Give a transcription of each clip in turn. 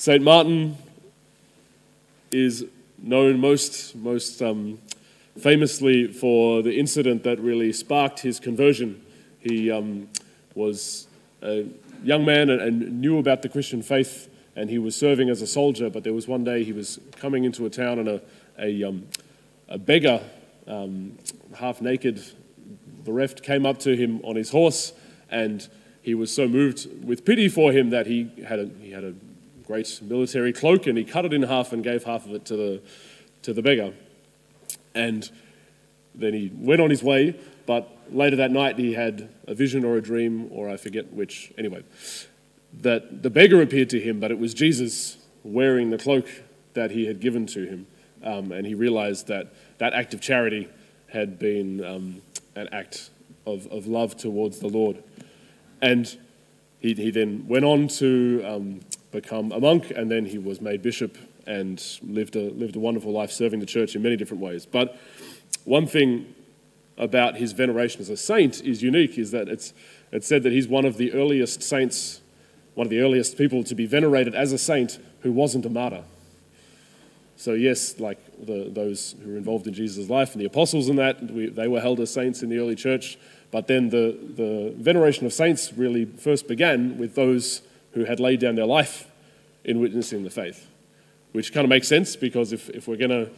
Saint Martin is known most famously for the incident that really sparked his conversion. He was a young man and knew about the Christian faith, and he was serving as a soldier, but there was one day he was coming into a town, and a beggar, half-naked, bereft, came up to him on his horse, and he was so moved with pity for him that he had a great military cloak, and he cut it in half and gave half of it to the beggar. And then he went on his way, but later that night he had a vision or a dream, or I forget which, anyway, that the beggar appeared to him, but it was Jesus wearing the cloak that he had given to him. And he realized that that act of charity had been an act of love towards the Lord. And he then went on to become a monk, and then he was made bishop and lived a wonderful life serving the church in many different ways. But one thing about his veneration as a saint is unique, is that it's said that he's one of the earliest people to be venerated as a saint who wasn't a martyr. So yes, like those who were involved in Jesus' life and the apostles and that, they were held as saints in the early church, but then the veneration of saints really first began with those who had laid down their life in witnessing the faith, which kind of makes sense, because if we're going to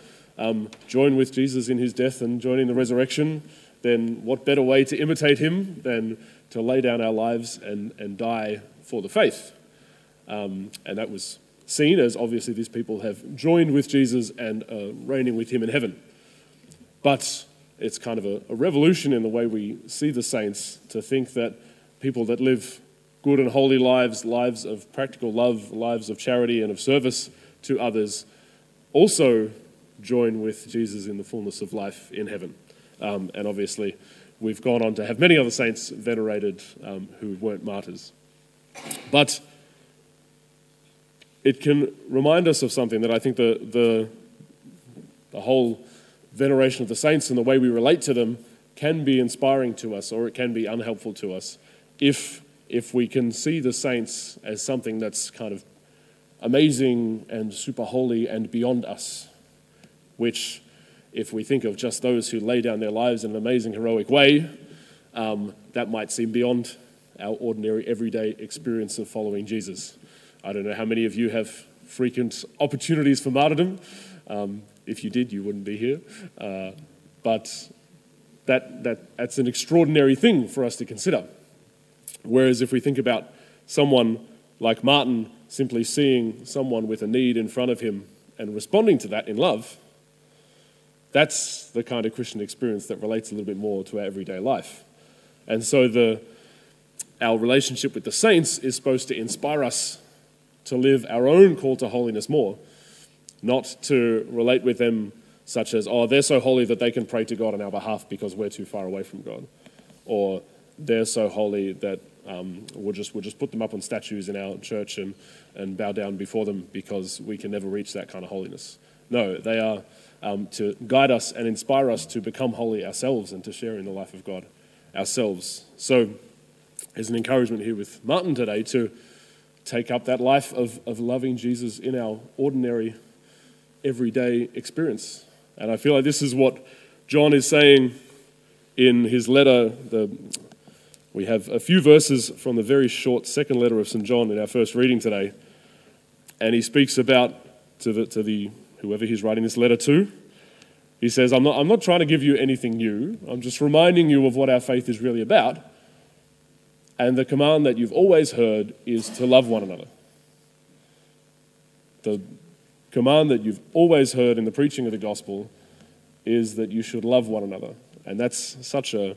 join with Jesus in his death and join in the resurrection, then what better way to imitate him than to lay down our lives and die for the faith? And that was seen as, obviously, these people have joined with Jesus and reigning with him in heaven. But it's kind of a revolution in the way we see the saints, to think that people that live good and holy lives, lives of practical love, lives of charity and of service to others, also join with Jesus in the fullness of life in heaven. And obviously, we've gone on to have many other saints venerated who weren't martyrs. But it can remind us of something that I think the whole veneration of the saints and the way we relate to them can be inspiring to us, or it can be unhelpful to us, if we can see the saints as something that's kind of amazing and super holy and beyond us, which, if we think of just those who lay down their lives in an amazing, heroic way, that might seem beyond our ordinary, everyday experience of following Jesus. I don't know how many of you have frequent opportunities for martyrdom. If you did, you wouldn't be here. But that's an extraordinary thing for us to consider. Whereas if we think about someone like Martin simply seeing someone with a need in front of him and responding to that in love, that's the kind of Christian experience that relates a little bit more to our everyday life. And so our relationship with the saints is supposed to inspire us to live our own call to holiness more, not to relate with them such as, oh, they're so holy that they can pray to God on our behalf because we're too far away from God, or they're so holy that we'll just put them up on statues in our church and bow down before them because we can never reach that kind of holiness. No, they are to guide us and inspire us to become holy ourselves and to share in the life of God ourselves. So there's an encouragement here with Martin today to take up that life of loving Jesus in our ordinary, everyday experience. And I feel like this is what John is saying in his letter. We have a few verses from the very short second letter of St. John in our first reading today, and he speaks about to whoever he's writing this letter to. He says, "I'm not trying to give you anything new. I'm just reminding you of what our faith is really about, and the command that you've always heard is to love one another. The command that you've always heard in the preaching of the gospel is that you should love one another, and that's such a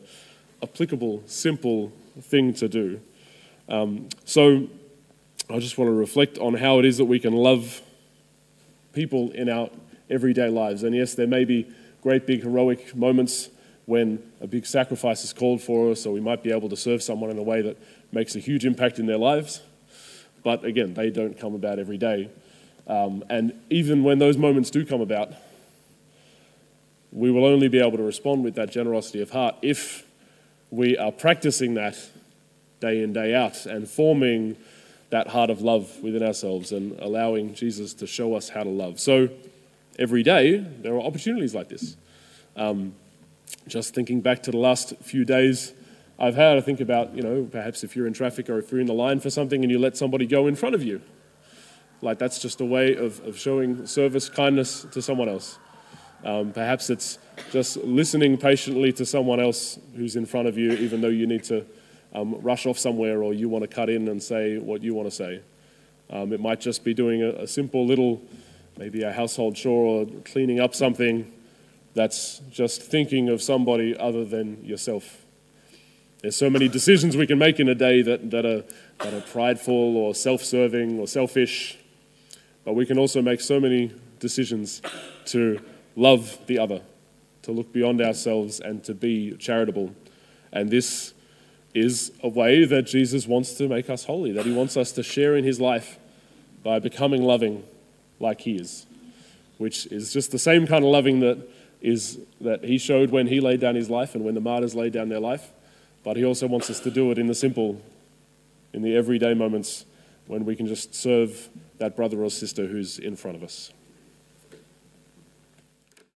applicable, simple thing to do. So I just want to reflect on how it is that we can love people in our everyday lives. And yes, there may be great big heroic moments when a big sacrifice is called for us, or we might be able to serve someone in a way that makes a huge impact in their lives. But again, they don't come about every day. And even when those moments do come about, we will only be able to respond with that generosity of heart if we are practicing that day in, day out, and forming that heart of love within ourselves and allowing Jesus to show us how to love. So every day, there are opportunities like this. Just thinking back to the last few days I've had, I think about, perhaps if you're in traffic or if you're in the line for something and you let somebody go in front of you. Like, that's just a way of showing service, kindness to someone else. Perhaps it's just listening patiently to someone else who's in front of you, even though you need to rush off somewhere or you want to cut in and say what you want to say. It might just be doing a simple little, maybe a household chore or cleaning up something that's just thinking of somebody other than yourself. There's so many decisions we can make in a day that are prideful or self-serving or selfish, but we can also make so many decisions to love the other, to look beyond ourselves and to be charitable. And this is a way that Jesus wants to make us holy, that he wants us to share in his life by becoming loving like he is, which is just the same kind of loving that he showed when he laid down his life and when the martyrs laid down their life. But he also wants us to do it in the simple, in the everyday moments when we can just serve that brother or sister who's in front of us.